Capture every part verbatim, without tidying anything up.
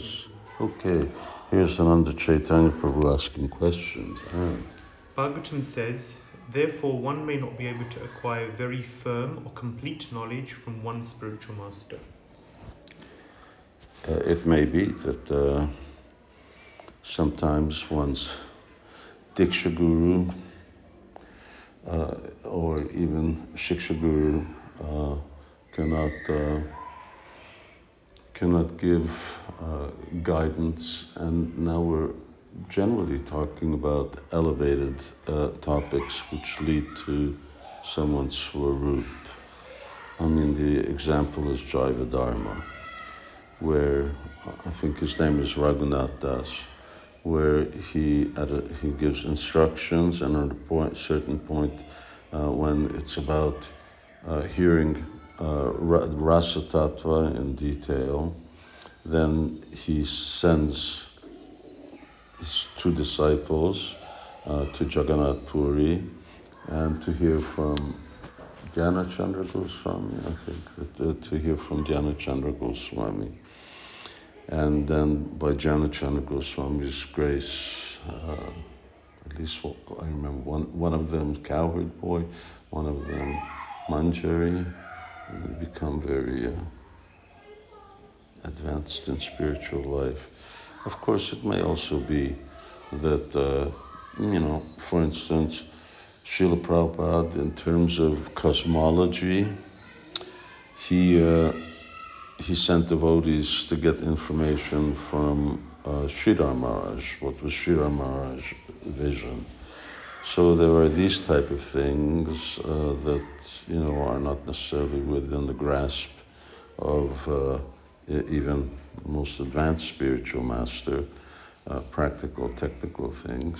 is. Okay, here's Ananda Chaitanya Prabhu asking questions. Ah. Bhagavatam says, therefore one may not be able to acquire very firm or complete knowledge from one spiritual master. Uh, it may be that uh, sometimes one's Diksha Guru uh, or even Shiksha Guru uh, cannot uh, cannot give uh, guidance, and now we're generally talking about elevated uh, topics which lead to someone's swarup. I mean, the example is Jiva Dharma, where I think his name is Raghunath Das, where he at a, he gives instructions, and at a point, certain point uh, when it's about uh, hearing uh, Rasa Tattva in detail, then he sends his two disciples uh, to Jagannathpuri and to hear from Dhyanachandra Goswami, I think, to, to hear from Dhyanachandra Goswami. And then by Dhyanachandra Goswami's grace, uh, at least what I remember, one, one of them cowherd boy, one of them manjari, and they become very uh, advanced in spiritual life. Of course, it may also be that, uh, you know, for instance, Srila Prabhupada, in terms of cosmology, he uh, he sent devotees to get information from uh, Sridhar Maharaj, what was Sridhar Maharaj's vision. So there are these type of things uh, that, you know, are not necessarily within the grasp of uh, even the most advanced spiritual master, uh, practical, technical things.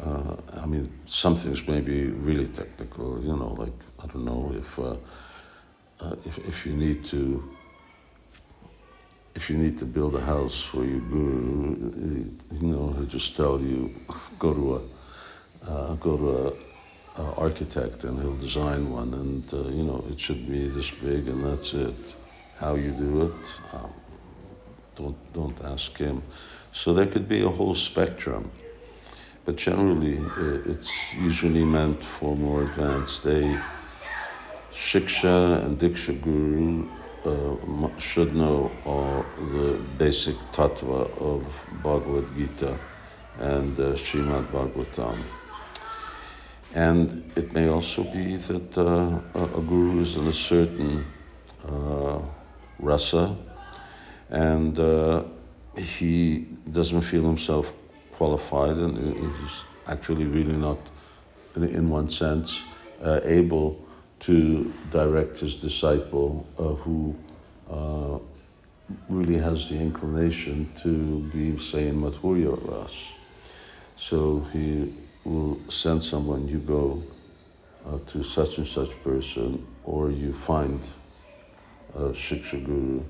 Uh, I mean, some things may be really technical, you know, like, I don't know, if, uh, uh, if if you need to, if you need to build a house for your guru, you know, he'll just tell you, go to a, uh, go to a, a architect and he'll design one, and, uh, you know, it should be this big and that's it. How you do it, um, don't, don't ask him. So there could be a whole spectrum. But generally, it's usually meant for more advanced. A Shiksha and Diksha Guru uh, should know all the basic tattva of Bhagavad Gita and uh, Srimad Bhagavatam. And it may also be that uh, a guru is in a certain uh, rasa, and uh, he doesn't feel himself qualified, and he's actually really not, in one sense, uh, able to direct his disciple uh, who uh, really has the inclination to be, say, in Madhurya Ras. So he will send someone, you go uh, to such and such person, or you find a Shiksha Guru,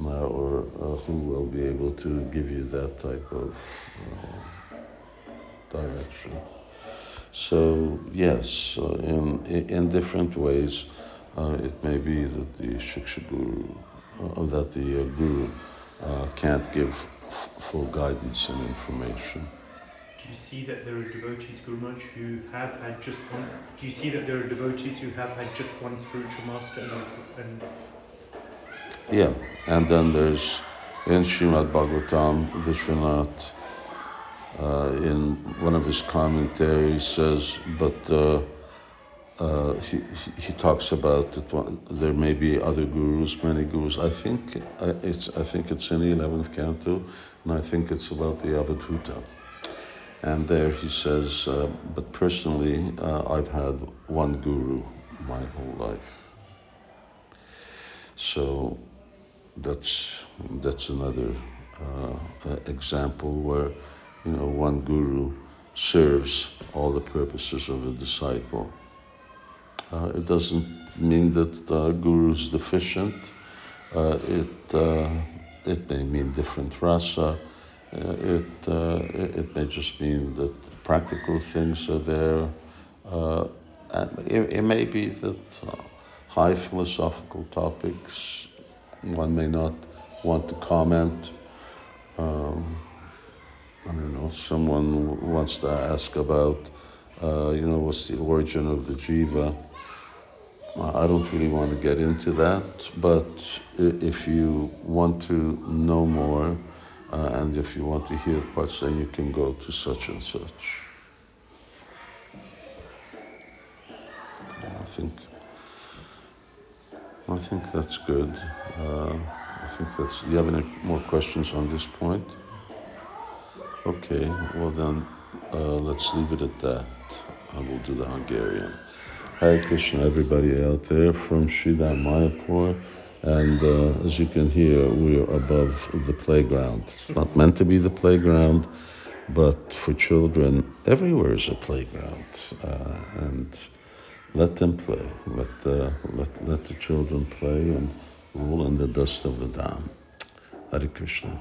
Uh, or uh, who will be able to give you that type of uh, direction. So yes, uh, in in different ways, uh, it may be that the Shiksha Guru, or uh, that the uh, Guru, uh, can't give f full guidance and information. Do you see that there are devotees, Guru Maharaj, who have had just one? Do you see that there are devotees who have had just one spiritual master and? and Yeah, and then there's in Srimad Bhagavatam, Vishwanath, uh, in one of his commentaries says, but uh, uh, he, he talks about that one, there may be other gurus, many gurus. I think uh, it's I think it's in the eleventh canto, and I think it's about the avadhuta. And there he says, uh, but personally, uh, I've had one guru my whole life. So That's that's another uh, example where, you know, one guru serves all the purposes of a disciple. Uh, it doesn't mean that the guru is deficient. Uh, it uh, it may mean different rasa. Uh, it uh, it may just mean that practical things are there. Uh, and it, it may be that uh, high philosophical topics, one may not want to comment, someone wants to ask about, uh, you know, what's the origin of the jiva. I don't really want to get into that, but if you want to know more, uh, and if you want to hear parts, then you can go to such and such. I think, I think that's good. Uh, I think that's, do you have any more questions on this point? Okay, well then, uh, let's leave it at that. I will do the Hungarian. Hare Krishna, everybody out there from Sridhar Mayapur. And uh, as you can hear, we are above the playground. It's not meant to be the playground, but for children, everywhere is a playground. Uh, and let them play. Let, uh, let, let the children play and roll in the dust of the Dham. Hare Krishna.